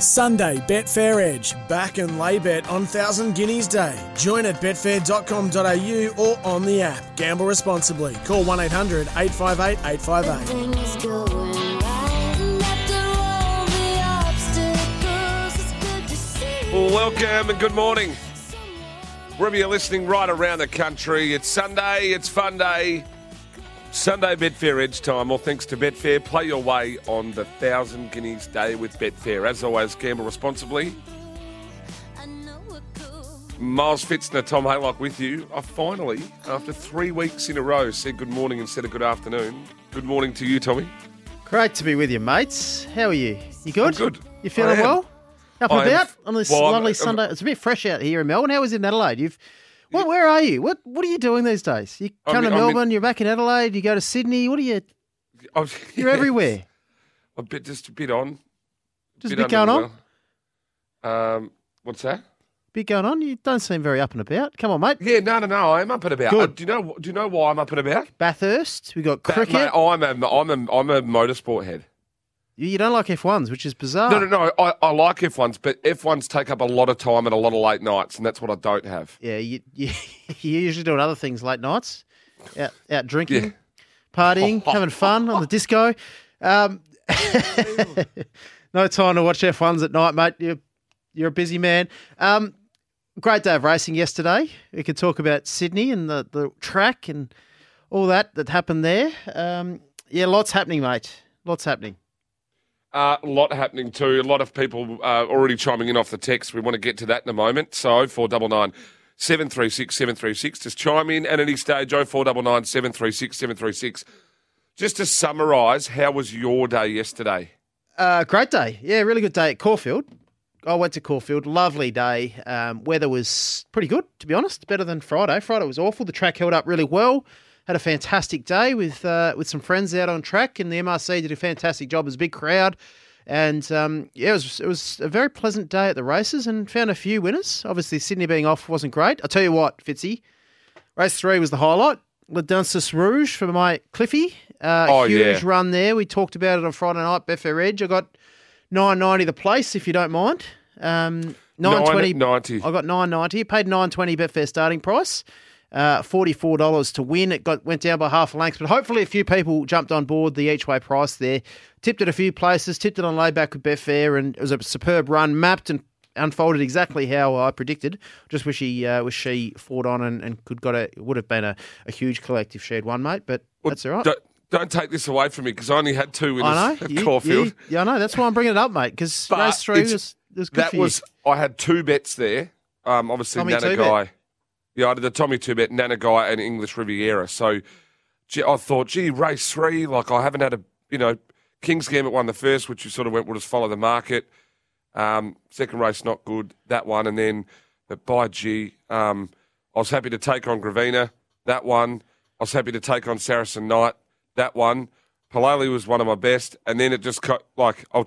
Sunday, Betfair Edge, back and lay bet on Thousand Guineas Day. Join at betfair.com.au or on the app. Gamble responsibly. Call 1-800 858 858. Welcome and good morning. Wherever you're listening right around the country, it's Sunday, it's fun day. Sunday Betfair Edge time. All thanks to Betfair. Play your way on the Thousand Guineas Day with Betfair. As always, gamble responsibly. Miles Pfitzner, Tom Haylock with you. I finally, after 3 weeks in a row, said good morning instead of good afternoon. Good morning to you, Tommy. Great to be with you, mates. How are you? You good? I'm good. You feeling well? Up and about on this lovely Sunday? It's a bit fresh out here in Melbourne. How is it in Adelaide? Where are you? What are you doing these days? You come to Melbourne, you're back in Adelaide, you go to Sydney. What are you? You're everywhere. A bit on. Just a bit going on? What's that? Bit going on? You don't seem very up and about. Come on, mate. Yeah, no, I am up and about. Good. Do you know why I'm up and about? Bathurst. We've got cricket. Mate, I'm a motorsport head. You don't like F1s, which is bizarre. No. I like F1s, but F1s take up a lot of time and a lot of late nights, and that's what I don't have. Yeah, you're usually doing other things late nights, out drinking, partying, having fun on the disco. No time to watch F1s at night, mate. You're a busy man. Great day of racing yesterday. We could talk about Sydney and the track and all that happened there. Lots happening, mate. Lots happening. A lot happening too. A lot of people already chiming in off the text. We want to get to that in a moment. So 0499 736 736. Just chime in at any stage. 0499 736 736. Just to summarise, how was your day yesterday? Great day. Yeah, really good day at Caulfield. I went to Caulfield. Lovely day. Weather was pretty good, to be honest. Better than Friday. Friday was awful. The track held up really well. Had a fantastic day with some friends out on track, and the MRC did a fantastic job. It was a big crowd, and it was a very pleasant day at the races, and found a few winners. Obviously, Sydney being off wasn't great. I'll tell you what, Fitzy, race 3 was the highlight. Les Dunes Rouges for my Cliffy, huge run there. We talked about it on Friday night, Betfair Edge. I got $9.90 the place, if you don't mind. $9.90. I got $9.90. You paid $9.20 Betfair starting price. $44 to win. It went down by half a length, but hopefully a few people jumped on board the each-way price there. Tipped it a few places, tipped it on layback with Betfair, and it was a superb run, mapped and unfolded exactly how I predicted. Just wish she fought on and would have been a huge collect if she had won, mate, but that's all right. Don't take this away from me, because I only had 2 winners at Caulfield. Yeah, I know. That's why I'm bringing it up, mate, because race 3 was good for you. I had 2 bets there. Obviously, Nanagai. Yeah, I did the Tommy Tubet, Nanagai, and English Riviera. So I thought, race 3, like I haven't had King's Gambit won the first, which you sort of went, we'll just follow the market. Second race, not good, that one. And then, I was happy to take on Gravina, that one. I was happy to take on Saracen Knight, that one. Pilali was one of my best. And then it just I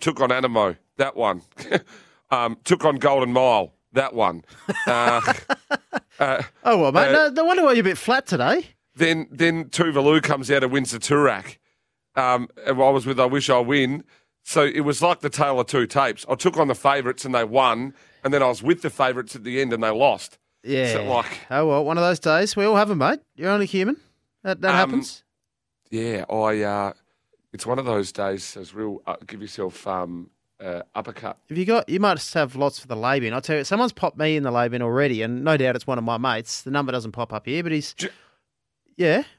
took on Animo, that one. Took on Golden Mile, that one. Mate, no wonder why you're a bit flat today. Then Tuvalu comes out and wins the Turak. And I was with I Wish I Win. So it was like the tale of two tapes. I took on the favourites and they won, and then I was with the favourites at the end and they lost. Yeah. So one of those days. We all have them, mate. You're only human. That happens. Yeah, it's one of those days. It's real. Give yourself uppercut. You might just have lots for the lay bin. I'll tell you, someone's popped me in the lay bin already, and no doubt it's one of my mates. The number doesn't pop up here, but he's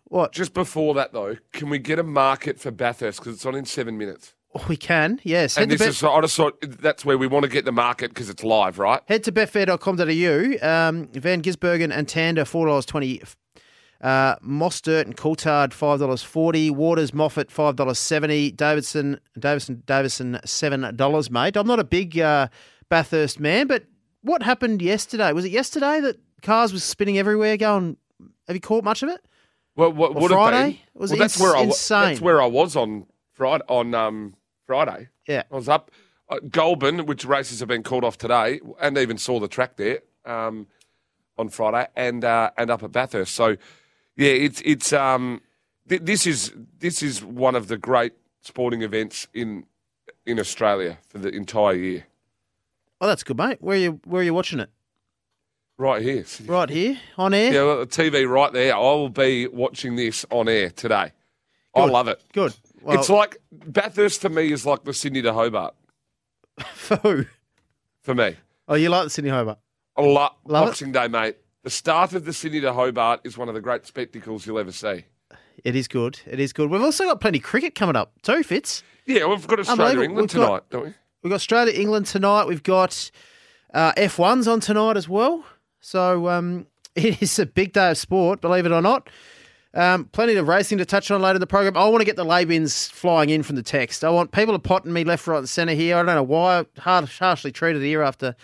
what? Just before that though, can we get a market for Bathurst, because it's on in 7 minutes? We can, yes. And that's where we want to get the market, because it's live, right? Head to betfair.com.au. Van Gisbergen and Tander $4.20. Mostert and Coulthard $5.40, Waters, Moffat $5.70, Davison $7, mate. I'm not a big Bathurst man, but what happened yesterday? Was it yesterday that cars was spinning everywhere? Have you caught much of it? Well, Friday? It was insane. That's where I was on Friday. Yeah. I was up Goulburn, which races have been called off today, and even saw the track there on Friday, and up at Bathurst. So, yeah, this is one of the great sporting events in Australia for the entire year. Oh, that's good, mate. Where are you watching it? Right here. Right here? On air? Yeah, well, TV right there. I will be watching this on air today. Good. I love it. Good. Well, it's like, Bathurst to me is like the Sydney to Hobart. For who? For me. Oh, you like the Sydney Hobart? I love Boxing Day, mate. The start of the Sydney to Hobart is one of the great spectacles you'll ever see. It is good. It is good. We've also got plenty of cricket coming up too, Fitz. Yeah, we've got Australia-England tonight, don't we? We've got Australia-England tonight. We've got F1s on tonight as well. So it is a big day of sport, believe it or not. Plenty of racing to touch on later in the program. I want to get the lay bins flying in from the text. I want people to potting me left, right and centre here. I don't know why. Harshly treated here after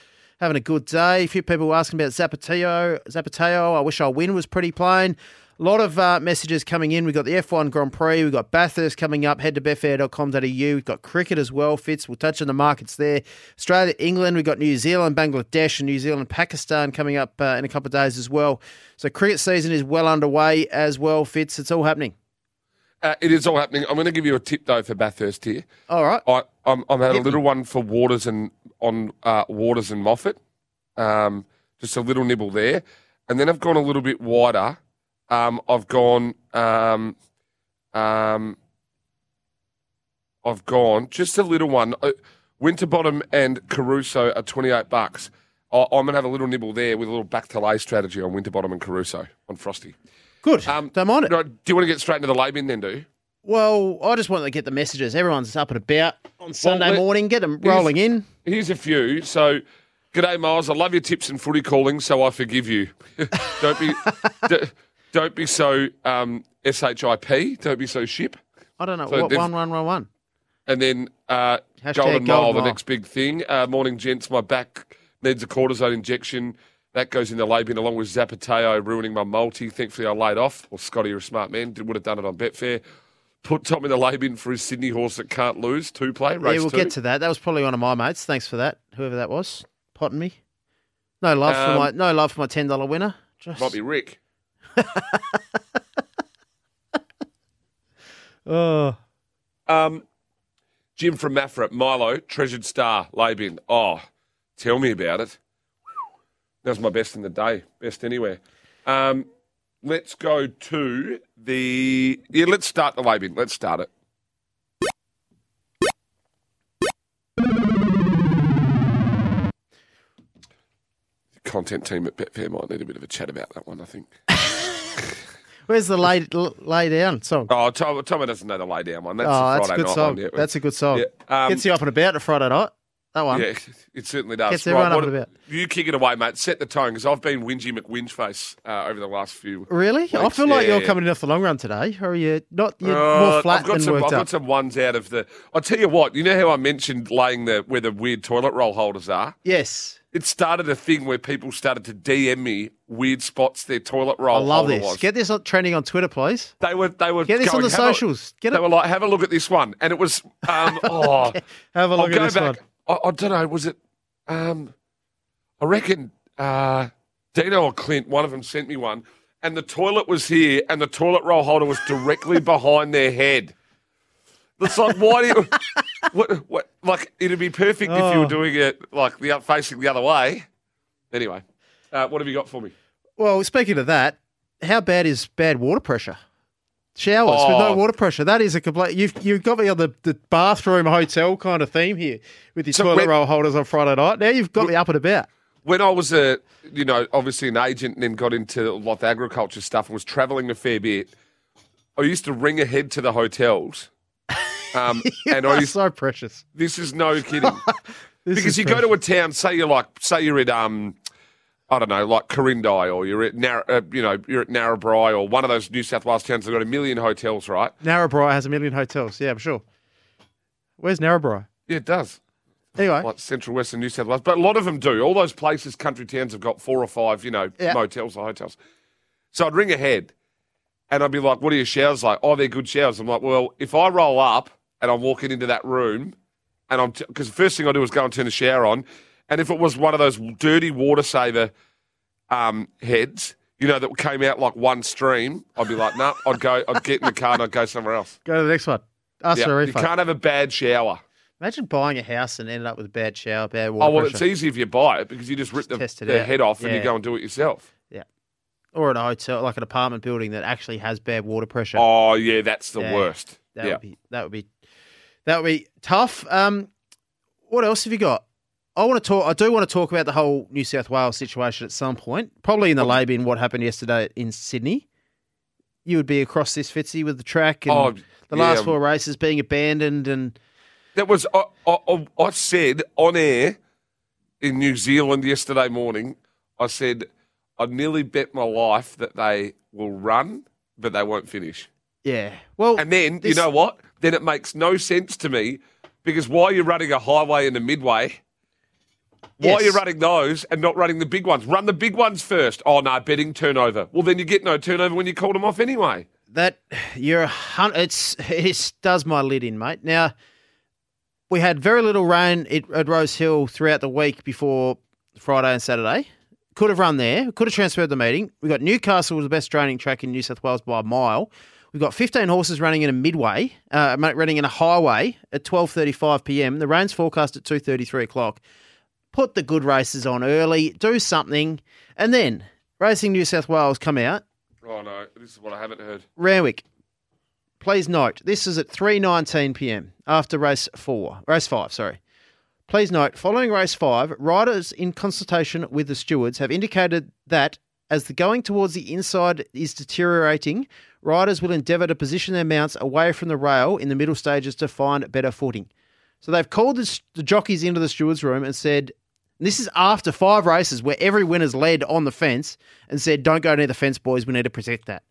having a good day. A few people were asking about Zapateo. I wish I win was pretty plain. A lot of messages coming in. We've got the F1 Grand Prix. We've got Bathurst coming up. Head to betfair.com.au. We've got cricket as well, Fitz. We'll touch on the markets there. Australia, England. We've got New Zealand, Bangladesh, and New Zealand, Pakistan coming up in a couple of days as well. So cricket season is well underway as well, Fitz. It's all happening. It is all happening. I'm going to give you a tip, though, for Bathurst here. All right. I'm had a little one for Waters and Moffat. Just a little nibble there. And then I've gone a little bit wider. I've gone just a little one. Winterbottom and Caruso are $28. I'm gonna have a little nibble there with a little back to lay strategy on Winterbottom and Caruso on Frosty. Good. Don't mind it. Do you want to get straight into the lay bin then, do you? Well, I just want to get the messages. Everyone's up and about on Sunday morning. Get them rolling in. Here's a few. So. G'day, Miles. I love your tips and footy calling, so I forgive you. Don't be so SHIP. Don't be so ship. I don't know. So what, one. And then Golden Mile, the next big thing. Morning, gents. My back needs a cortisone injection. That goes in the lay bin along with Zapateo ruining my multi. Thankfully, I laid off. Well, Scotty, you're a smart man. Would have done it on Betfair. Put Tom in the lay bin for his Sydney horse that can't lose. Two-play, race. Yeah, we'll get to that. That was probably one of my mates. Thanks for that, whoever that was. Potting me. No love for my $10 winner. Just... Might be Rick. Oh. Jim from Maffra, Milo, Treasured Star, lay bin. Oh, tell me about it. That was my best in the day. Best anywhere. Let's go to the... Yeah, let's start the lay bin. Let's start it. Content team at Betfair might need a bit of a chat about that one, I think. Where's the lay down song? Oh, Tommy doesn't know the lay down one. That's a good song. Yeah. Gets you up and about on Friday night. That one. Yeah, it certainly does. Gets everyone up and about. You kick it away, mate. Set the tone, because I've been Wingy McWingeface over the last few weeks. Really? I feel like you're coming in off the long run today. Or are you not? You're more flat I've got some ones out of the... I'll tell you what. You know how I mentioned laying where the weird toilet roll holders are? Yes. It started a thing where people started to DM me weird spots their toilet roll. I love this. Was. Get this trending on Twitter, please. They were. Get this going, on the socials. They were like, have a look at this one, and it was. Have a look at this back. One. I don't know. Was it? I reckon Dino or Clint. One of them sent me one, and the toilet was here, and the toilet roll holder was directly behind their head. It's like, why do you? What? Like, it'd be perfect if you were doing it like facing the other way. Anyway, what have you got for me? Well, speaking of that, how bad is bad water pressure? Showers with no water pressure. That is a complete. You've got me on the bathroom hotel kind of theme here with your toilet roll holders on Friday night. Now you've got me up and about. When I was obviously an agent and then got into a lot of agriculture stuff and was travelling a fair bit, I used to ring ahead to the hotels. And I used, so precious. This is no kidding. Because you go to a town, say you're at I don't know, like Corindai, or you're at Narrabri, or one of those New South Wales towns that have got 1 million hotels, right? Narrabri has 1 million hotels. Yeah, I'm sure. Where's Narrabri? Yeah, it does. Anyway, like Central Western New South Wales, but a lot of them do. All those places, country towns, have got 4 or 5, motels or hotels. So I'd ring ahead. And I'd be like, what are your showers like? Oh, they're good showers. I'm like, well, if I roll up and I'm walking into that room, and I'm because the first thing I do is go and turn the shower on, and if it was one of those dirty water saver heads, you know, that came out like one stream, I'd be like, no, I'd get in the car and I'd go somewhere else. Go to the next one. Ask for a refund. You can't have a bad shower. Imagine buying a house and ended up with a bad shower, bad water. Oh, well, pressure. It's easy if you buy it because you just rip the head off and you go and do it yourself. Yeah. Or in a hotel, like an apartment building that actually has bad water pressure. Oh, yeah, that's the worst. That would be tough. What else have you got? I do want to talk about the whole New South Wales situation at some point, probably in the lay bin, what happened yesterday in Sydney. You would be across this, Fitzy, with the track and the last four races being abandoned. And that was I said on air in New Zealand yesterday morning, I said, I nearly bet my life that they will run, but they won't finish. Yeah. Well, and then, you know what? Then it makes no sense to me because why are you running a highway and a midway? Why are you running those and not running the big ones? Run the big ones first. Oh, no, betting turnover. Well, then you get no turnover when you call them off anyway. It does my lid in, mate. Now, we had very little rain at Rose Hill throughout the week before Friday and Saturday. Could have run there. Could have transferred the meeting. We got Newcastle was the best training track in New South Wales by a mile. We've got 15 horses running in a midway, running in a highway at 12:35 p.m. The rain's forecast at 2:33 o'clock. Put the good races on early, do something, and then Racing New South Wales come out. Oh, no, this is what I haven't heard. Randwick, please note, this is at 3:19 p.m. after race five. Please note, following race five, riders in consultation with the stewards have indicated that as the going towards the inside is deteriorating, riders will endeavour to position their mounts away from the rail in the middle stages to find better footing. So they've called the jockeys into the stewards' room and said, and this is after five races where every winner's led on the fence and said, don't go near the fence, boys. We need to protect that.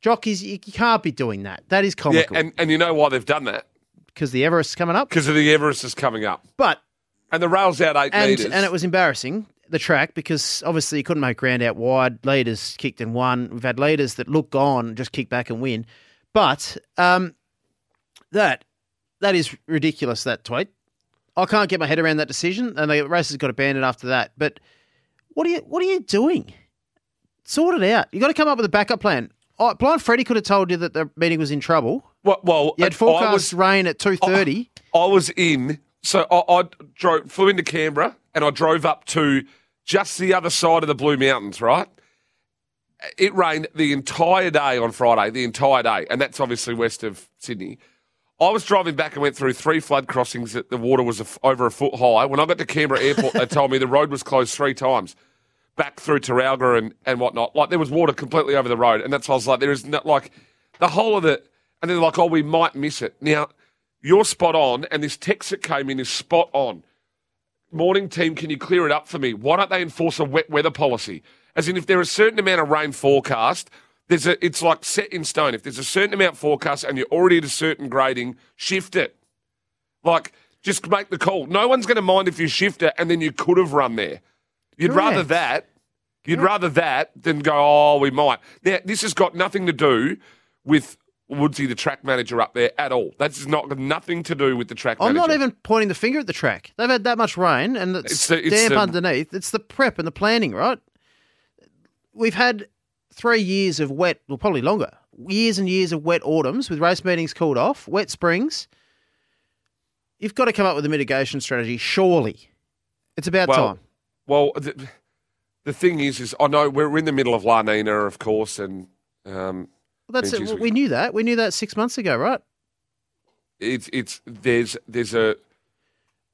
Jockeys, you can't be doing that. That is comical. Yeah, and you know why they've done that? Because the Everest is coming up. But and the rail's out 8 metres. And it was embarrassing, the track, because obviously you couldn't make ground out wide. Leaders kicked and won. We've had leaders that look gone, just kick back and win. But that is ridiculous, that tweet. I can't get my head around that decision, and the races got abandoned after that. But what are you doing? Sort it out. You've got to come up with a backup plan. Oh, Blind Freddie could have told you that the meeting was in trouble. Well you had forecast rain at 2:30. I was in. So I flew into Canberra, and I drove up to just the other side of the Blue Mountains, right? It rained the entire day on Friday, and that's obviously west of Sydney. I was driving back and went through three flood crossings that the water was over a foot high. When I got to Canberra Airport, they told me the road was closed three times, back through Taralga and whatnot. Like, there was water completely over the road, and that's why I was like, there is not, like, the whole of it. And they're like, oh, we might miss it. Now, you're spot on, and this text that came in is spot on. Morning team, can you clear it up for me? Why don't they enforce a wet weather policy? As in, if there is a certain amount of rain forecast, it's like set in stone. If there's a certain amount forecast and you're already at a certain grading, shift it. Like, just make the call. No one's going to mind if you shift it and then you could have run there. You'd rather that. You'd rather that than go, oh, we might. Now, this has got nothing to do with Woodsy, the track manager up there, at all. That's nothing to do with the track manager. I'm not even pointing the finger at the track. They've had that much rain and it's damp underneath. It's the prep and the planning, right? We've had 3 years of wet, well, probably longer, years and years of wet autumns with race meetings called off, wet springs. You've got to come up with a mitigation strategy, surely. It's about time. Well, the thing is I know we're in the middle of La Nina, of course, and that's it. We knew that. We knew that 6 months ago, right?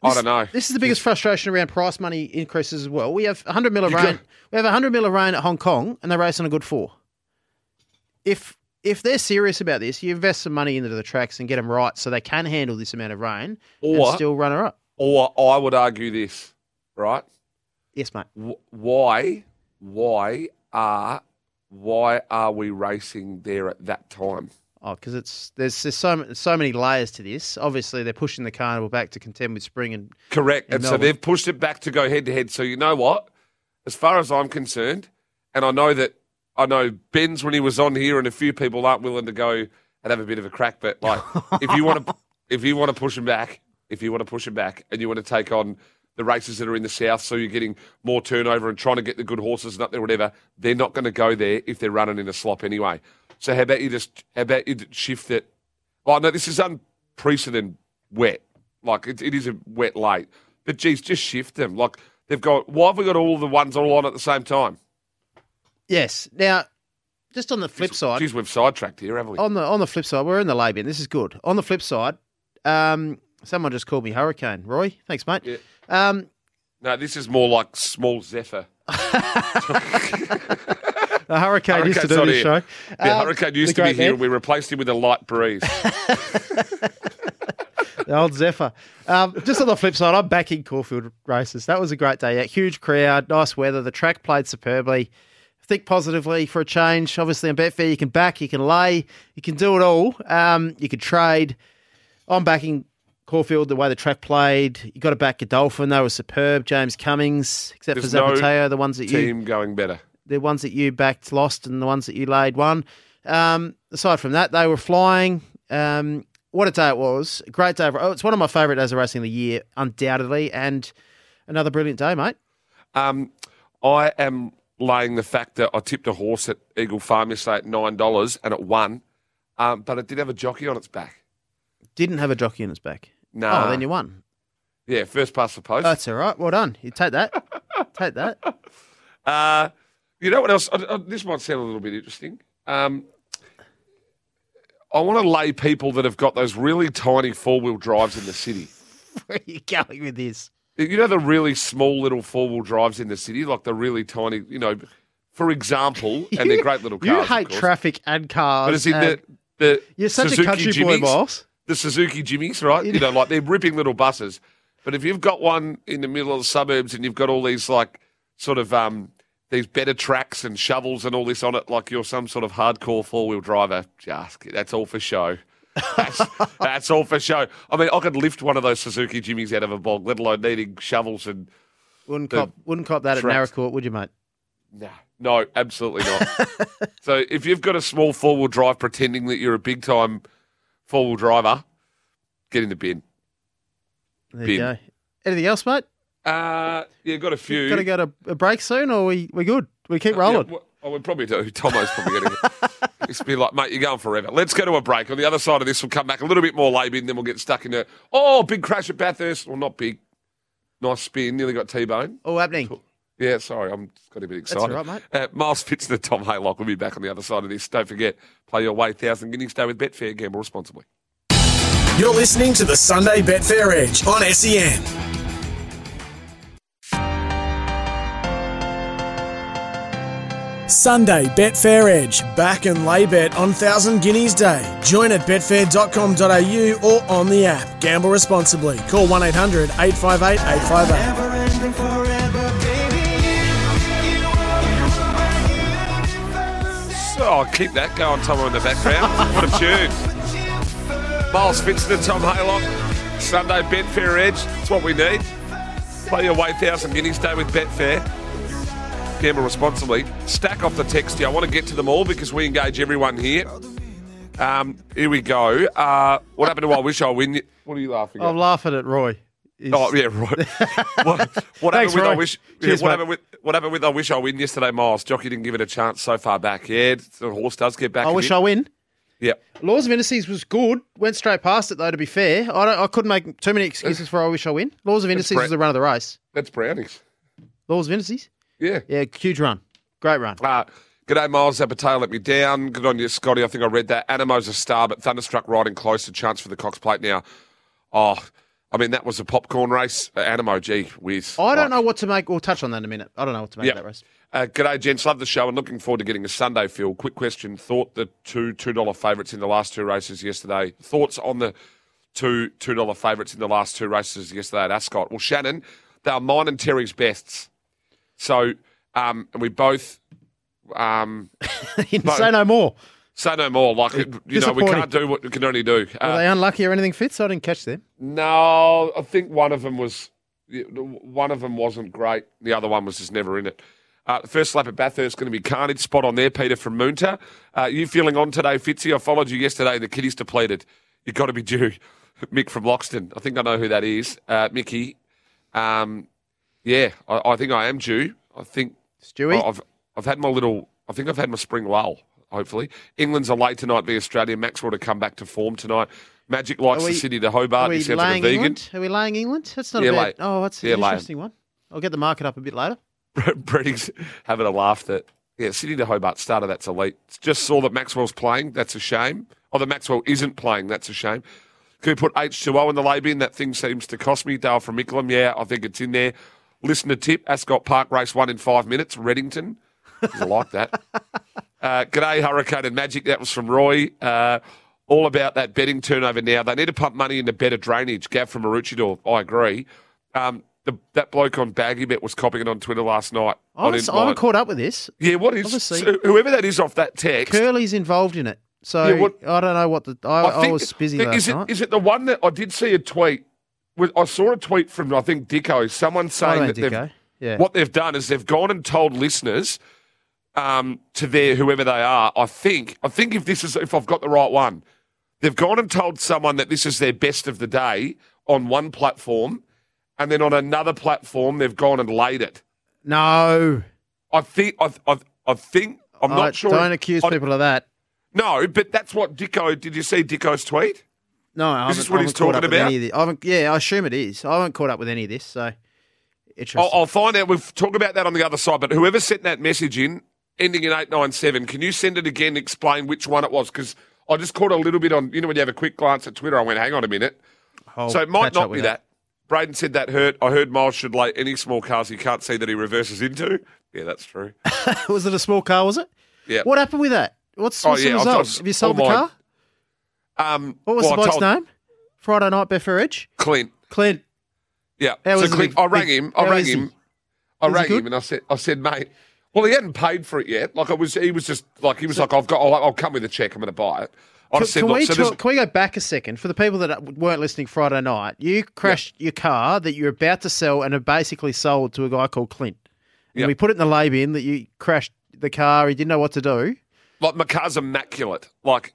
I don't know. This is the biggest frustration around price money increases as well. We have 100 mil of rain. We have 100 mil of rain at Hong Kong, and they race on a good four. If they're serious about this, you invest some money into the tracks and get them right so they can handle this amount of rain and still run her up. Or I would argue this, right? Yes, mate. Why are we racing there at that time? Oh, because there's so many layers to this. Obviously, they're pushing the carnival back to contend with spring and correct. And so they've pushed it back to go head to head. So you know what? As far as I'm concerned, and I know that I know Ben's when he was on here, and a few people aren't willing to go and have a bit of a crack. But like, if you want to push him back, and you want to take on the races that are in the south, so you're getting more turnover and trying to get the good horses and up there, whatever, they're not going to go there if they're running in a slop anyway. So how about you shift it? Well, no, this is unprecedented wet. Like, it is a wet late. But, geez, just shift them. Like, they've got – why have we got all the ones all on at the same time? Yes. Now, just on the flip side – geez, we've sidetracked here, haven't we? On the flip side, we're in the lay bin. This is good. On the flip side, someone just called me Hurricane. Roy, thanks, mate. Yeah. No, this is more like small Zephyr. The Hurricane used to do this show. The Hurricane used to be here, and we replaced him with a light breeze. The old Zephyr. Just on the flip side, I'm back in Caulfield races. That was a great day. Yeah, huge crowd, nice weather. The track played superbly. Think positively for a change. Obviously, on Betfair, you can back, you can lay, you can do it all. You can trade. I'm backing Caulfield the way the track played. You got to back Godolphin. They were superb. James Cummings, except for Zapateo, the ones that you... Team going better. The ones that you backed lost and the ones that you laid won. Aside from that, they were flying. What a day it was. A great day. It's one of my favourite days of racing of the year, undoubtedly, and another brilliant day, mate. I am laying the fact that I tipped a horse at Eagle Farm yesterday at $9 and it won, but it did have a jockey on its back. Didn't have a jockey on its back? No. Oh, then you won. Yeah, first past the post. That's all right. Well done. You take that. Take that. You know what else? This might sound a little bit interesting. I want to lay people that have got those really tiny four-wheel drives in the city. Where are you going with this? You know the really small little four-wheel drives in the city, like the really tiny, you know, for example, and they're great little cars, you hate traffic and cars. But it's in the you're such Suzuki a country Jimmies, boy, Miles. The Suzuki Jimmies, right? You know, like they're ripping little buses. But if you've got one in the middle of the suburbs and you've got all these like sort of these better tracks and shovels and all this on it, like you're some sort of hardcore four-wheel driver. Just, that's all for show. That's all for show. I mean, I could lift one of those Suzuki Jimmies out of a bog, let alone needing shovels and... Wouldn't cop that tracks. At Narracourt, would you, mate? No, absolutely not. So if you've got a small four-wheel drive pretending that you're a big-time four-wheel driver, get in the bin. There you go. Anything else, mate? Yeah, got a few. You've got to go to a break soon, or we're good? We keep rolling? Yeah, we probably do. Tomo's probably going to just be like, mate, you're going forever. Let's go to a break. On the other side of this, we'll come back a little bit more laboured, and then we'll get stuck in big crash at Bathurst. Well, not big. Nice spin. Nearly got T-bone. All happening. Yeah, sorry. I'm got a bit excited. That's all right, mate. Miles Pfitzner, Tom Haylock. We'll be back on the other side of this. Don't forget, play your way 1,000 Guineas Day with Betfair. Gamble responsibly. You're listening to the Sunday Betfair Edge on SEN. Sunday Betfair Edge. Back and lay bet on 1,000 Guineas Day. Join at betfair.com.au or on the app. Gamble responsibly. Call 1-800-858-858. So I'll keep that going, Tomo, in the background. What a tune. Miles Pfitzner, Tom Haylock. Sunday Betfair Edge. That's what we need. Play your way 1,000 Guineas Day with Betfair. Gamble responsibly. Stack off the text here. I want to get to them all because we engage everyone here. Here we go. What happened to I Wish I Win? What are you laughing at? I'm laughing at Roy. Oh, yeah, right. What happened with I Wish? Cheers, yeah, what happened with I Wish I Win yesterday, Miles? Jockey didn't give it a chance so far back. Yeah, the horse does get back. I Wish I Win? Yeah. Laws of Indices was good. Went straight past it, though, to be fair. I couldn't make too many excuses for I Wish I Win. Laws of Indices was the run of the race. That's Brownings. Laws of Indices? Yeah. Yeah, huge run. Great run. Good day, Miles. Zapateo let me down. Good on you, Scotty. I think I read that. Animo's a star, but Thunderstruck riding close. A chance for the Cox Plate now. Oh, I mean, that was a popcorn race. Animo, gee whiz. I don't know what to make. We'll touch on that in a minute. I don't know what to make of that race. Good day, gents. Love the show and looking forward to getting a Sunday feel. Quick question. Thought the two $2 favourites in the last two races yesterday. Thoughts on the two $2 favourites in the last two races yesterday at Ascot. Well, Shannon, they are mine and Terry's bests. So, we both... say no more. Say no more. Like, you know, we can't do what we can only do. Were they unlucky or anything, Fitz? I didn't catch them. No, I think one of them wasn't great. The other one was just never in it. The first lap at Bathurst is going to be carnage. Spot on there, Peter from Moonta. You feeling on today, Fitzy? I followed you yesterday. The kiddies depleted. You've got to be due. Mick from Loxton. I think I know who that is. Mickey. I think I am due. I think Stewie. I've had my little. I think I've had my spring lull. Hopefully, England's a late tonight v Australia. Maxwell to come back to form tonight. Magic likes the city to Hobart. He sounds like a vegan. England? Are we laying England? That's not a bad. Oh, that's an interesting one. I'll get the market up a bit later. Brett's having a laugh that Sydney to Hobart starter. That's elite. Just saw that Maxwell's playing. That's a shame. Oh, that Maxwell isn't playing. That's a shame. Could put H2O in the lay bin. That thing seems to cost me. Dale from Mickleham. Yeah, I think it's in there. Listener tip, Ascot Park race 1 in 5 minutes, Reddington. I like that. G'day, Hurricane and Magic. That was from Roy. All about that betting turnover now. They need to pump money into better drainage. Gav from Maroochydore. I agree. That bloke on Baggy Bet was copying it on Twitter last night. I haven't caught up with this. Yeah, what is? So whoever that is off that text. Curly's involved in it. So I don't know what the... I was busy last night. Is it the one that I did see a tweet? I saw a tweet from, I think, Dicko. Someone saying that what they've done is they've gone and told listeners to their whoever they are. I think if I've got the right one, they've gone and told someone that this is their best of the day on one platform, and then on another platform they've gone and laid it. No, I think I'm not sure. Don't accuse people of that. No, but that's what Dicko. Did you see Dicko's tweet? No, is this what he's talking about? I assume it is. I haven't caught up with any of this, so interesting. I'll find out. We've talked about that on the other side, but whoever sent that message in, ending in 897, can you send it again and explain which one it was? Because I just caught a little bit on, when you have a quick glance at Twitter, I went, hang on a minute. So it might not be that. Braden said that hurt. I heard Miles should lay any small cars he can't see that he reverses into. Yeah, that's true. Was it a small car, was it? Yeah. What happened with that? What's the result? Have you sold the car? What was the bloke's name? Friday night Betfair Edge? Clint. Yeah. So Clint, I rang him. I rang him and I said, mate, well, he hadn't paid for it yet. Like I'll come with a check. I'm going to buy it. Can we go back a second? For the people that weren't listening Friday night, you crashed your car that you're about to sell and have basically sold to a guy called Clint. And we put it in the lay bin that you crashed the car. He didn't know what to do. Like my car's immaculate. Like,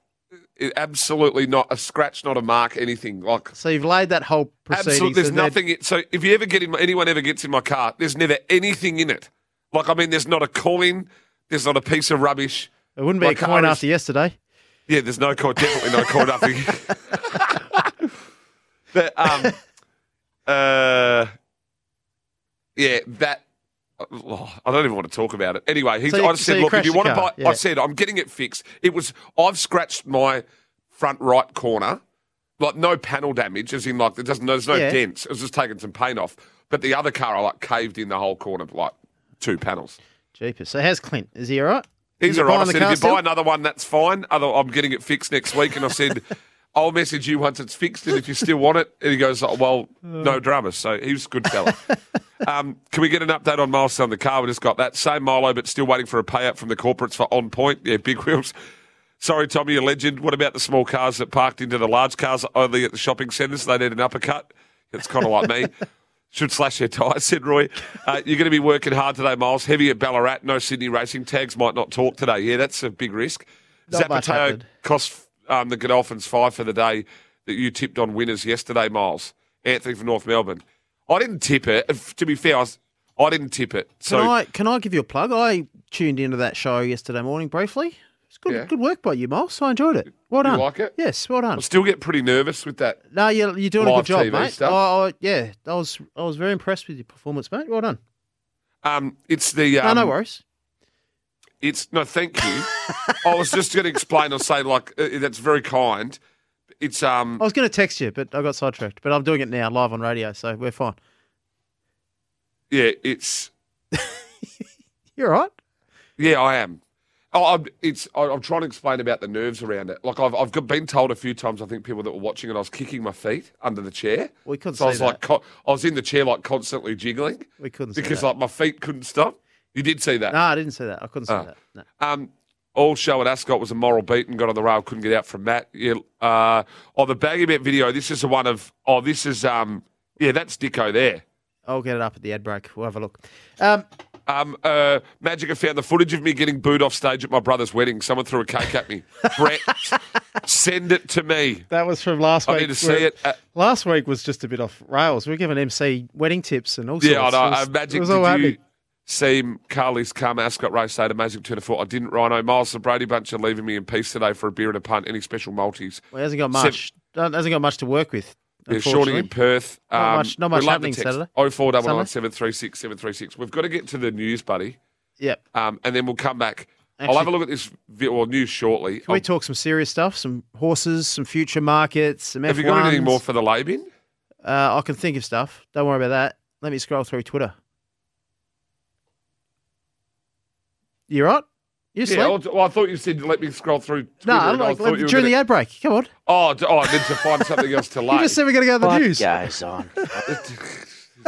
absolutely not a scratch, not a mark, anything. Like, so you've laid that whole proceeding. Absolutely, there's nothing. So if you ever anyone ever gets in my car, there's never anything in it. Like, I mean, there's not a coin, there's not a piece of rubbish. It wouldn't be a coin after yesterday. Yeah, there's no coin, definitely no coin after. But I don't even want to talk about it. Anyway, I said, look, if you want to buy, I said, I'm getting it fixed. I've scratched my front right corner, like no panel damage, as in like, there's no dents. It was just taking some paint off. But the other car, I caved in the whole corner, like two panels. Jeepers. So how's Clint? Is he all right? He's all right. I said, if you buy another one, that's fine. I'm getting it fixed next week. And I said, I'll message you once it's fixed and if you still want it. And he goes, no dramas. So he was a good fella. Can we get an update on Miles on the car? We just got that. Same Milo, but still waiting for a payout from the corporates for on point. Yeah, big wheels. Sorry, Tommy, you're a legend. What about the small cars that parked into the large cars only at the shopping centres? They need an uppercut. It's kind of like me. Should slash their tyres, said Roy. You're going to be working hard today, Miles. Heavy at Ballarat. No Sydney racing. Tags might not talk today. Yeah, that's a big risk. Not Zapateo cost the Godolphins 5 for the day that you tipped on winners yesterday, Miles. Anthony from North Melbourne. I didn't tip it. To be fair, I didn't tip it. So can I give you a plug? I tuned into that show yesterday morning briefly. It's good, good work by you, Miles. I enjoyed it. Well done. You like it? Yes, well done. I still get pretty nervous with that. No, you're doing a good job, TV mate. Stuff. I was very impressed with your performance, mate. Well done. It's the no worries. Thank you. I was just going to explain or say like that's very kind. It's I was going to text you, but I got sidetracked. But I'm doing it now, live on radio, so we're fine. Yeah, it's. You're right. Yeah, I am. I'm trying to explain about the nerves around it. Like I've been told a few times. I think people that were watching it, I was kicking my feet under the chair. We couldn't. So I was that. Like, I was in the chair like constantly jiggling. We couldn't see because that. Like my feet couldn't stop. You did see that? No, I didn't see that. I couldn't see that. No. All show at Ascot was a moral beat and got on the rail, couldn't get out from Matt. Yeah, the Baggy Bet video, this is the one of, that's Dicko there. I'll get it up at the ad break. We'll have a look. Magic have found the footage of me getting booed off stage at my brother's wedding. Someone threw a cake at me. Brett, send it to me. That was from last week. I need to see it. Last week was just a bit off rails. We were giving MC wedding tips and all sorts. Yeah, I know. Magic, did you see Carly's car mascot race day at Magic 2 to 4? I didn't, Rhino. Miles, the Brady Bunch are leaving me in peace today for a beer and a punt. Any special multis? Well, hasn't got much to work with. Yeah, Shorty in Perth. Not much happening Saturday. 0411 736 736. We've got to get to the news, buddy. Yep. And then we'll come back. Actually, I'll have a look at this news shortly. Can we talk some serious stuff? Some horses, some future markets, some F1s. Have you got anything more for the lay-in? I can think of stuff. Don't worry about that. Let me scroll through Twitter. You right? You sleep? Yeah, I thought you said let me scroll through Twitter. No, during the ad break. Come on. Oh, I meant to find something else to lay. You just said we're going to go to the news. Goes on.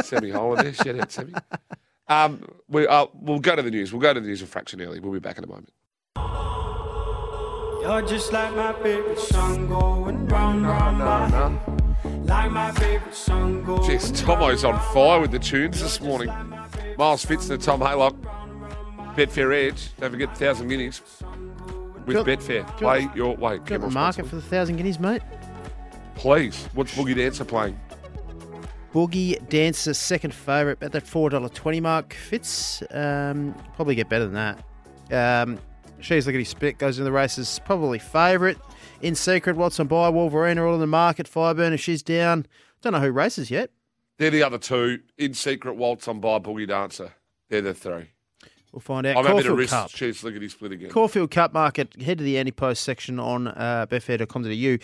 Sammy Holiday. Shout out, Sammy. We'll go to the news. We'll go to the news a fraction early. We'll be back in a moment. You're just like my favorite song going round, round my head. Like my favorite song going round. Jeez, Tomo's on fire with the tunes this morning. Miles Pfitzner, Tom Haylock, Betfair Edge. Don't forget 1,000 Guineas with Betfair. Play your way. Got the market for the 1,000 Guineas, mate? Please. What's Boogie Dancer playing? Boogie Dancer's second favourite at that $4.20 mark. Fitz, probably get better than that. She's looking at his spec, goes in the races, probably favourite. In Secret, What's on Buy, Wolverine are all in the market. Fireburner, she's down. Don't know who races yet. They're the other two. In Secret, Waltz on Buy, Boogie Dancer. They're the three. We'll find out. I'm happy to risk Chiefs. Look at his split again. Caulfield Cup market. Head to the anti-post section on betfair.com.au.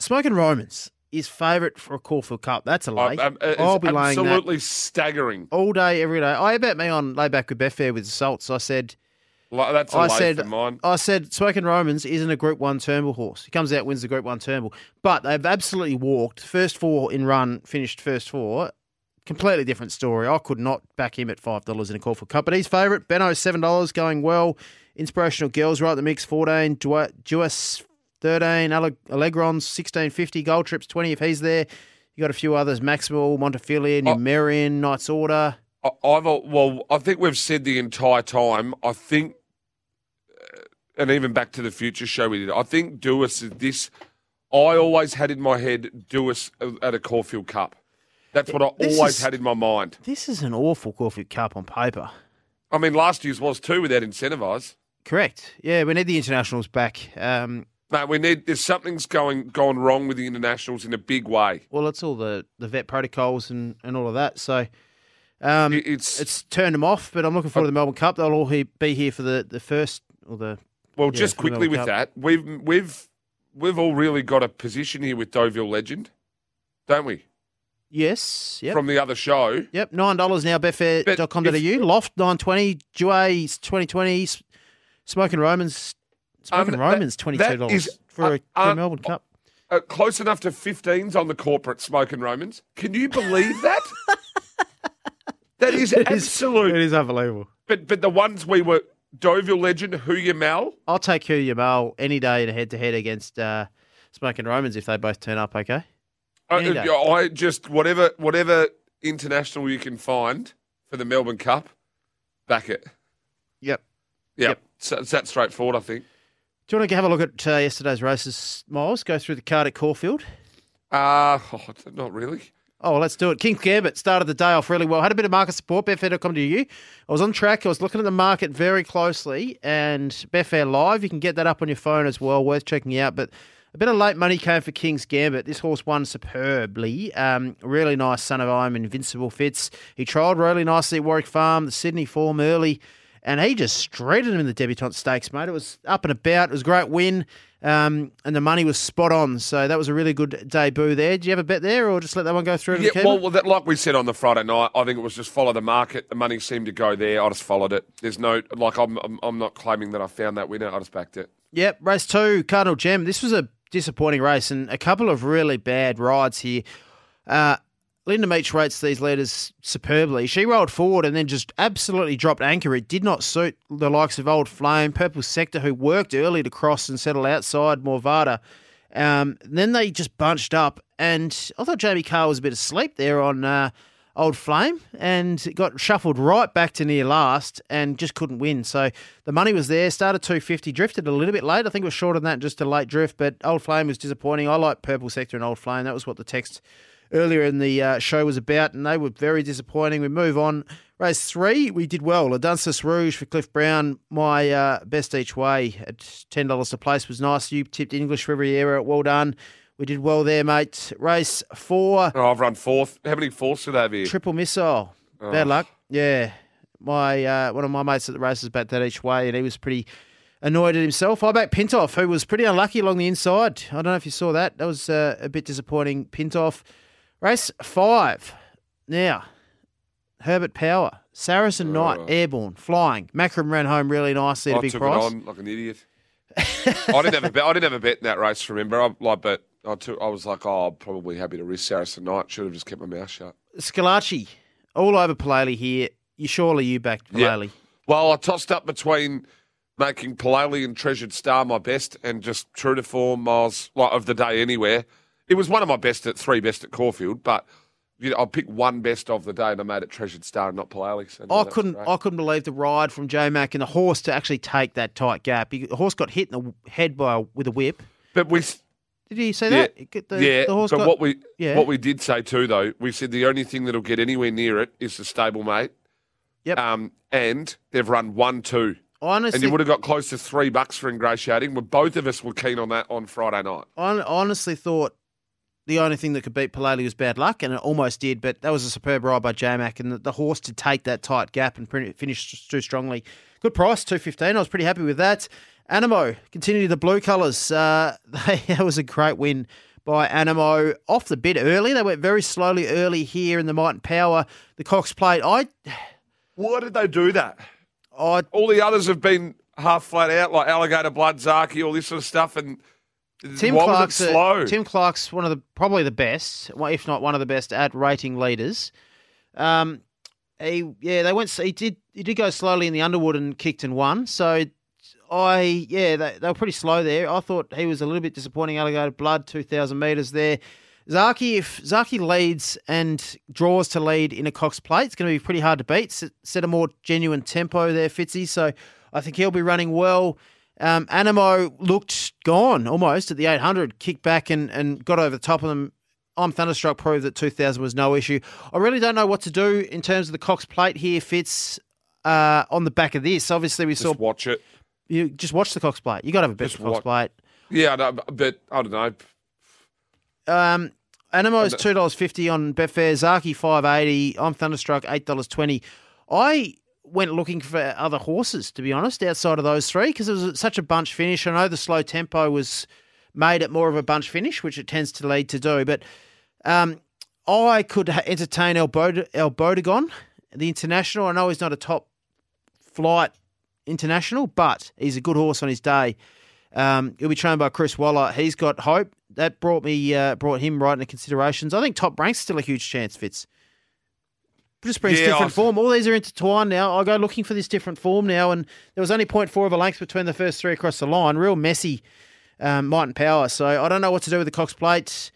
Smoking Romans is favourite for a Caulfield Cup. That's a lay. I'll be laying that. Absolutely staggering. All day, every day. I bet me on layback with Betfair with salts. I said, that's a lay for mine. I said, Smoking Romans isn't a Group 1 Turnbull horse. He comes out, wins the Group 1 Turnbull. But they've absolutely walked. First four in run, finished first four. Completely different story. I could not back him at $5 in a Caulfield Cup. But he's favourite. Benno, $7, going well. Inspirational Girls, right at the mix, 14. Dewis, 13. Allegron's, 16.50. Gold Trips, 20 if he's there. You got a few others. Maxwell, Montefilia, Numerian, Knight's Order. I think we've said the entire time, I think, and even Back to the Future show we did, I think Dewis is this. I always had in my head Dewis at a Caulfield Cup. That's what I always had in my mind. This is an awful Caulfield Cup on paper. I mean, last year's was too without Incentivise. Correct. Yeah, we need the internationals back. No, we need. There's something's gone wrong with the internationals in a big way. Well, it's all the vet protocols and all of that. So it's turned them off. But I'm looking forward to the Melbourne Cup. They'll all be here for the first or the. Well, yeah, just quickly with that, we've all really got a position here with Deauville Legend, don't we? Yes. Yep. From the other show. Yep. $9 now, betfair.com.au. Loft, $9.20. Duays, $20.20. Smoking Romans, $22 for a Melbourne Cup. Close enough to 15s on the corporate, Smoking Romans. Can you believe that? That is absolute. It is unbelievable. But the ones we were, Deauville Legend, Huya Mal. I'll take Huya Mal any day to head-to-head against Smoking Romans if they both turn up, okay? I just whatever international you can find for the Melbourne Cup, back it. Yep. So it's that straightforward, I think. Do you want to have a look at yesterday's races, Miles? Go through the card at Caulfield. Not really. Oh, well, let's do it. King Gambit started the day off really well. Had a bit of market support. Betfair.com.au. I was on track. I was looking at the market very closely, and Betfair Live. You can get that up on your phone as well. Worth checking out, but. A bit of late money came for King's Gambit. This horse won superbly. Really nice son of I'm Invincible Fitz. He trialled really nicely at Warwick Farm, the Sydney form early, and he just shredded him in the debutante stakes, mate. It was up and about. It was a great win, and the money was spot on. So that was a really good debut there. Did you have a bet there or just let that one go through? Yeah, well, that, like we said on the Friday night, I think it was just follow the market. The money seemed to go there. I just followed it. There's no – like I'm not claiming that I found that winner. I just backed it. Yep, race 2, Cardinal Gem. This was a disappointing race and a couple of really bad rides here. Linda Meach rates these leaders superbly. She rolled forward and then just absolutely dropped anchor. It did not suit the likes of Old Flame, Purple Sector, who worked early to cross and settle outside Morvada. Then they just bunched up, and I thought Jamie Carr was a bit asleep there on Old Flame and got shuffled right back to near last and just couldn't win. So the money was there, started 250, drifted a little bit late. I think it was shorter than that, just a late drift, but Old Flame was disappointing. I like Purple Sector and Old Flame. That was what the text earlier in the show was about, and they were very disappointing. We move on. Race three, we did well. Les Dunes Rouges for Cliff Brown, my best each way at $10 a place was nice. You tipped English Riviera, well done. We did well there, mate. Race four. Oh, I've run fourth. How many fourths did I have here? Triple Missile. Oh. Bad luck. Yeah. My one of my mates at the races backed that each way, and he was pretty annoyed at himself. I backed Pintoff, who was pretty unlucky along the inside. I don't know if you saw that. That was a bit disappointing, Pintoff. Race five. Now, Herbert Power, Saracen Knight, airborne, flying. Macram ran home really nicely at a big price. I took it on like an idiot. I didn't have a bet in that race, remember. I was like, oh, I'm probably happy to risk Saracen Knight. Should have just kept my mouth shut. Scalacci, all over Pilele here. You backed Pilele. Yeah. Well, I tossed up between making Pilele and Treasured Star my best and just true to form Miles of the day anywhere. It was one of my three best at Caulfield, but you know, I picked one best of the day and I made it Treasured Star and not Pilele. So I couldn't believe the ride from J-Mac and the horse to actually take that tight gap. The horse got hit in the head with a whip. But we... Did you say that? What we did say too, though, we said the only thing that'll get anywhere near it is the stablemate. Yep. And they've run 1-2. Honestly, and you would have got close to $3 for Ingratiating. Well, both of us were keen on that on Friday night. I honestly thought the only thing that could beat Pilele was bad luck, and it almost did, but that was a superb ride by J-Mac, and the horse did take that tight gap and finish too strongly. Good price, $2.15. I was pretty happy with that. Animo continued the blue colours. That was a great win by Animo. Off the bit early. They went very slowly early here in the Might and Power. The Cox Plate. Why did they do that? All the others have been half flat out, like Alligator Blood, Zaki, all this sort of stuff. And why was it slow? Tim Clark's probably the best, if not one of the best at rating leaders. He did go slowly in the Underwood and kicked and won. So. They were pretty slow there. I thought he was a little bit disappointing. Alligator Blood, 2,000 metres there. Zaki, if Zaki leads and draws to lead in a Cox Plate, it's going to be pretty hard to beat. Set a more genuine tempo there, Fitzy. So I think he'll be running well. Animo looked gone almost at the 800, kicked back and got over the top of them. I'm Thunderstruck proved that 2,000 was no issue. I really don't know what to do in terms of the Cox Plate here, Fitz, on the back of this. Obviously, we saw... Just watch it. You just watch the Cox Plate. You got to have a bet for Cox Plate. Yeah, but I don't know. Animo is $2.50 on Betfair. Zaki $5.80. I'm Thunderstruck $8.20. I went looking for other horses, to be honest, outside of those three because it was such a bunch finish. I know the slow tempo was made it more of a bunch finish, which it tends to lead to do. But I could entertain El Bodegon, the international. I know he's not a top flight international, but he's a good horse on his day. He'll be trained by Chris Waller. He's got hope. That brought him right into considerations. I think Top Rank's still a huge chance, Fitz. Just brings different form. All these are intertwined now. I go looking for this different form now, and there was only 0.4 of a length between the first three across the line. Real messy Might and Power. So I don't know what to do with the Cox Plate.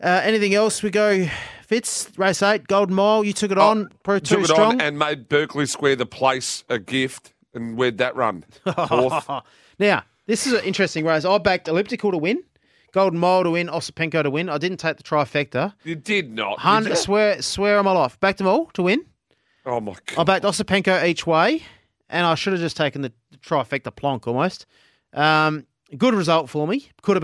Anything else? We go, Fitz, race 8, Golden Mile. You took it on. Pro 2 took it strong. On and made Berkeley Square the place a gift. And where'd that run? Fourth. Now, this is an interesting race. I backed Elliptical to win, Golden Mile to win, Osipenko to win. I didn't take the trifecta. You did not. Swear on my life. Backed them all to win. Oh, my God. I backed Osipenko each way, and I should have just taken the trifecta plonk almost. Good result for me. Could have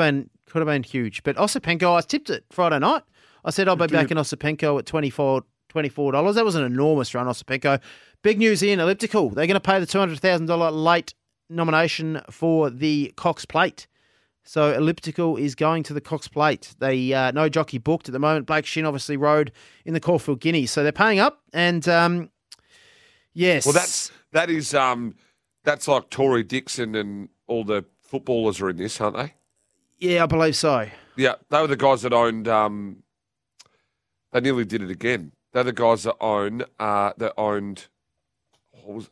been huge. But Osipenko, I tipped it Friday night. I said I'll be back in Osipenko at $24. That was an enormous run, Osipenko. Big news in Elliptical. They're going to pay the $200,000 late nomination for the Cox Plate. So Elliptical is going to the Cox Plate. They no jockey booked at the moment. Blake Shin obviously rode in the Caulfield Guineas. So they're paying up. And yes. Well, that's like Tory Dixon and all the footballers are in this, aren't they? Yeah, I believe so. Yeah, they were the guys that owned. They nearly did it again. They're the guys that owned.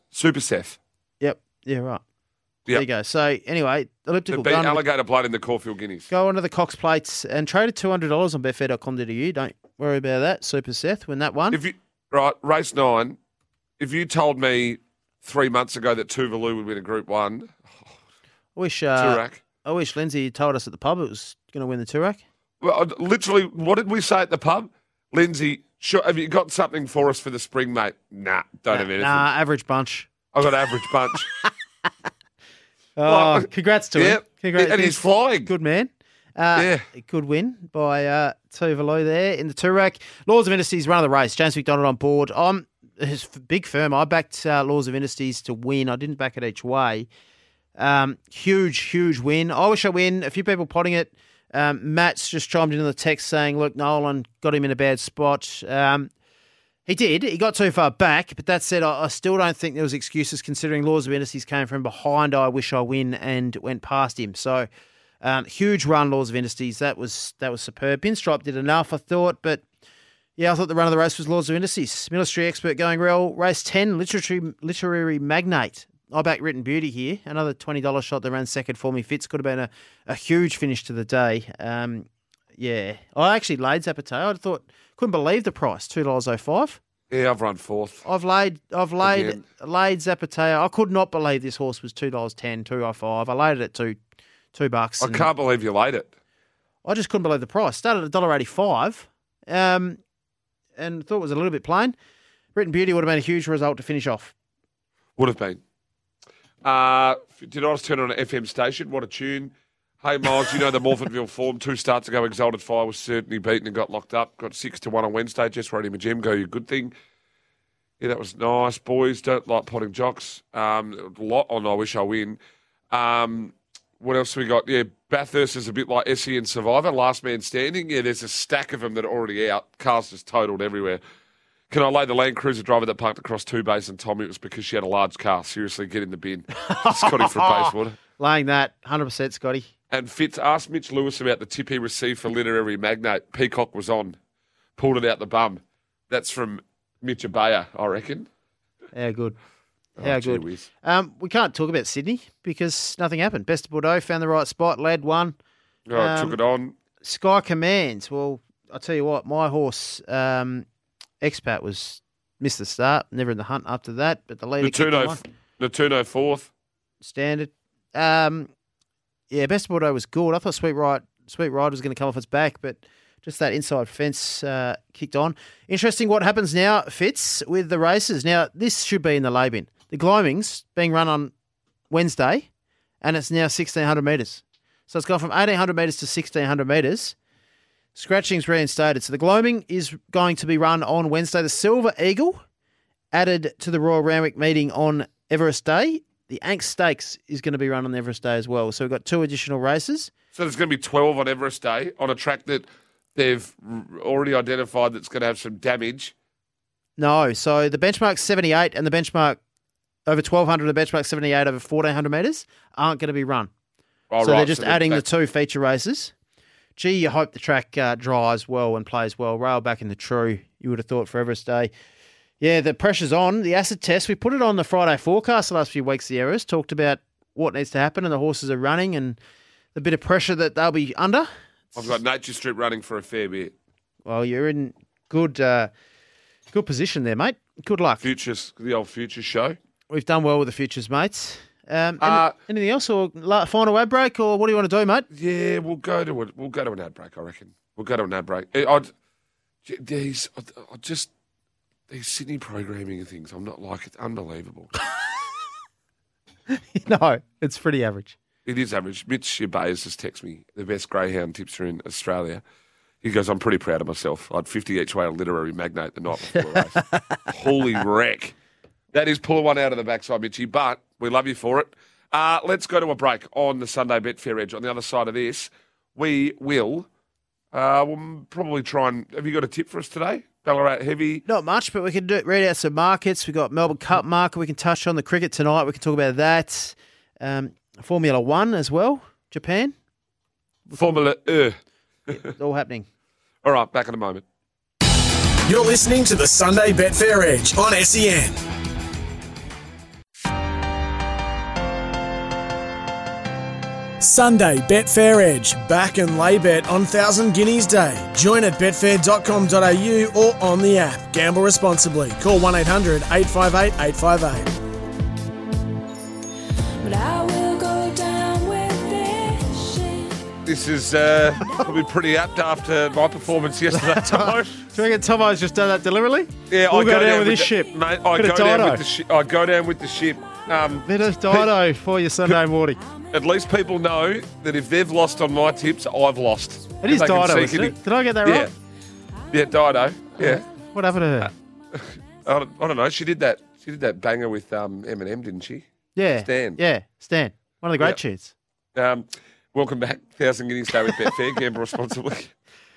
Super Seth. Yep. Yeah, right. Yep. There you go. So, anyway, Elliptical. Beat Alligator Blood in the Caulfield Guineas. Go onto the Cox Plates and trade at $200 on betfair.com.au. Don't worry about that, Super Seth. Win that one. If you Right, race 9. If you told me 3 months ago that Tuvalu would win a Group 1. Oh, I wish, Lindsay, told us at the pub it was going to win the Turak. Well, literally, what did we say at the pub? Lindsay, sure, have you got something for us for the spring, mate? Nah, don't have anything. Nah, average bunch. I've got average bunch. Oh, congrats to him. Congrats. And he's flying. Good man. It could win by Tuvalu there in the Turak. Laws of Industries, run of the race. James McDonald on board. I'm his big firm. I backed Laws of Industries to win. I didn't back it each way. Huge win. I wish I win. A few people potting it. Matt's just chimed in on the text saying, look, Nolan got him in a bad spot. He did. He got too far back. But that said, I still don't think there was excuses considering Laws of Industries came from behind I Wish I Win and went past him. So huge run, Laws of Industries. That was superb. Pinstripe did enough, I thought. But, yeah, I thought the run of the race was Laws of Industries. Military Expert going real. Race 10, Literary Magnate. I back Written Beauty here. Another $20 shot that ran second for me. Fitz could have been a huge finish to the day. I actually laid Zapateo. I thought, couldn't believe the price, $2.05. Yeah, I've run fourth. I've laid Zapateo. I could not believe this horse was $2.10, $2.05. I laid it at $2. I can't believe you laid it. I just couldn't believe the price. Started at $1.85, and thought it was a little bit plain. Written Beauty would have been a huge result to finish off. Would have been. Did I just turn on an FM station? What a tune. Hey, Miles, you know the Morphettville form. 2 starts ago, Exalted Fire was certainly beaten and got locked up. Got 6-1 on Wednesday. Just rode him a gem. Go, you good thing. Yeah, that was nice. Boys, don't like potting jocks. A lot on I Wish I Win. What else we got? Yeah, Bathurst is a bit like Essie and Survivor. Last man standing. Yeah, there's a stack of them that are already out. Cars just totaled everywhere. Can I lay the Land Cruiser driver that parked across two bays and told me it was because she had a large car? Seriously, get in the bin. Scotty from Bayswater. Laying that, 100%, Scotty. And Fitz asked Mitch Lewis about the tip he received for Literary Magnate. Peacock was on. Pulled it out the bum. That's from Mitch Abaya, I reckon. How good. How good. We can't talk about Sydney because nothing happened. Best of Bordeaux found the right spot. Lad won. Took it on. Sky Commands. Well, I'll tell you what, my horse... Expat was missed the start, never in the hunt after that, but the leader Natuno fourth. Standard. Best of Bordeaux was good. I thought Sweet Ride was going to come off its back, but just that inside fence kicked on. Interesting what happens now, Fitz, with the races. Now, this should be in the lay bin. The Gloaming's being run on Wednesday, and it's now 1,600 metres. So it's gone from 1,800 metres to 1,600 metres. Scratching's reinstated. So the Gloaming is going to be run on Wednesday. The Silver Eagle added to the Royal Randwick meeting on Everest Day. The Anx Stakes is going to be run on Everest Day as well. So we've got 2 additional races. So there's going to be 12 on Everest Day on a track that they've already identified that's going to have some damage. No. So the benchmark 78 and the benchmark over 1,200 and the benchmark 78 over 1,400 metres aren't going to be run. Oh, so right. They're just adding the 2 feature races. Gee, you hope the track dries well and plays well. Rail back in the true, you would have thought, for Everest Day. Yeah, the pressure's on. The acid test, we put it on the Friday forecast the last few weeks. The errors talked about what needs to happen and the horses are running and the bit of pressure that they'll be under. I've got Nature Strip running for a fair bit. Well, you're in good position there, mate. Good luck. Futures, the old Futures show. We've done well with the Futures, mates. Anything else, or final ad break, or what do you want to do, mate? Yeah, we'll go to an ad break. I reckon we'll go to an ad break. These Sydney programming and things. I'm not like it's unbelievable. No, it's pretty average. It is average. Mitch Bayers just texted me the best greyhound tipster in Australia. He goes, I'm pretty proud of myself. I had 50 each way on Literary Magnate the night before the race. Holy wreck. That is pull one out of the backside, Mitchie, but we love you for it. Let's go to a break on the Sunday Betfair Edge. On the other side of this, we will we'll probably try and... Have you got a tip for us today? Ballarat Heavy? Not much, but we can read out some markets. We've got Melbourne Cup market. We can touch on the cricket tonight. We can talk about that. Formula 1 as well, Japan. Formula E. It's all happening. All right, back in a moment. You're listening to the Sunday Betfair Edge on SEN. Sunday, Betfair Edge. Back and lay bet on 1,000 Guineas Day. Join at betfair.com.au or on the app. Gamble responsibly. Call 1-800 858 858. This is probably pretty apt after my performance yesterday, Tomo. Do you reckon Tomo's just done that deliberately? Yeah, we'll go down with this ship. Mate, I go down with the ship. Bit of Dido for your Sunday morning. At least people know that if they've lost on my tips, I've lost. It is Dido, isn't it? Did I get that right? Yeah, Dido. Yeah. What happened to her? I don't know. She did that banger with Eminem, didn't she? Yeah. Stan. Yeah, Stan. One of the great tunes. Welcome back, 1,000 Guineas Day with Betfair. Gamble responsibly.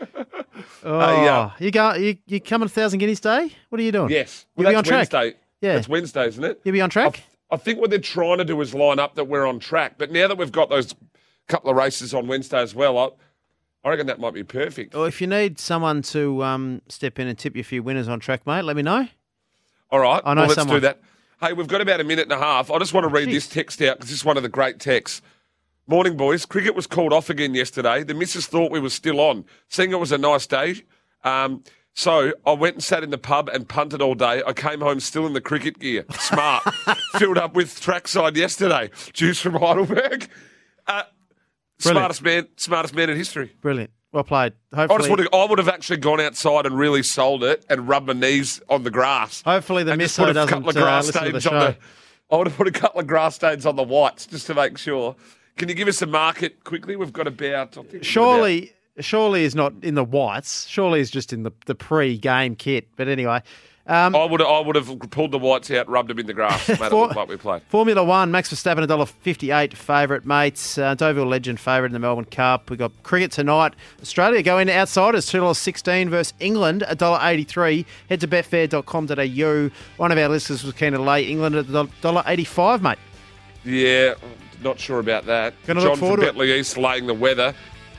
You coming to 1,000 Guineas Day? What are you doing? Yes. Well, you'll be on track. Wednesday. Yeah. That's Wednesday, isn't it? You'll be on track? I think what they're trying to do is line up that we're on track. But now that we've got those couple of races on Wednesday as well, I reckon that might be perfect. Well, if you need someone to step in and tip you a few winners on track, mate, let me know. All right. I know let's someone. Do that. Hey, we've got about a minute and a half. I just want to read this text out because this is one of the great texts. Morning, boys. Cricket was called off again yesterday. The missus thought we were still on, seeing it was a nice day. So I went and sat in the pub and punted all day. I came home still in the cricket gear. Smart. Filled up with trackside yesterday. Juice from Heidelberg. Smartest man in history. Brilliant. Well played. Hopefully, I would have actually gone outside and really sold it and rubbed my knees on the grass. Hopefully the missus doesn't listen to the show. I would have put a couple of grass stains on the whites just to make sure. Can you give us a market quickly? We've got about... Surely is not in the whites. Surely is just in the pre-game kit. But anyway... I would have pulled the whites out, rubbed them in the grass, made it look like we played. Formula One, Max Verstappen, $1.58 favourite, mates. Deauville Legend favourite in the Melbourne Cup. We've got cricket tonight. Australia go into outsiders, $2.16 versus England, $1.83. Head to betfair.com.au. One of our listeners was keen to lay England at $1.85, mate. Yeah... Not sure about that. John from Betley East laying the weather.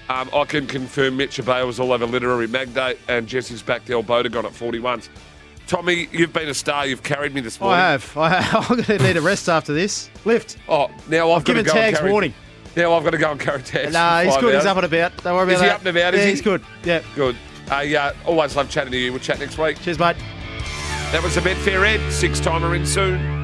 I can confirm Mitch Abaya was all over Literary Mag Day and Jesse's back to El Bodegon at 41s. Tommy, you've been a star. You've carried me this morning. I have. I'm going to need a rest after this. Lift. Oh, now I've got to go Tag's warning. Now I've got to go and carry Tags. No, he's good. Hours. He's up and about. Don't worry about that. Is he up and about? Yeah, he's good. Yeah. Good. Always love chatting to you. We'll chat next week. Cheers, mate. That was the Betfair Ed. Six-timer in soon.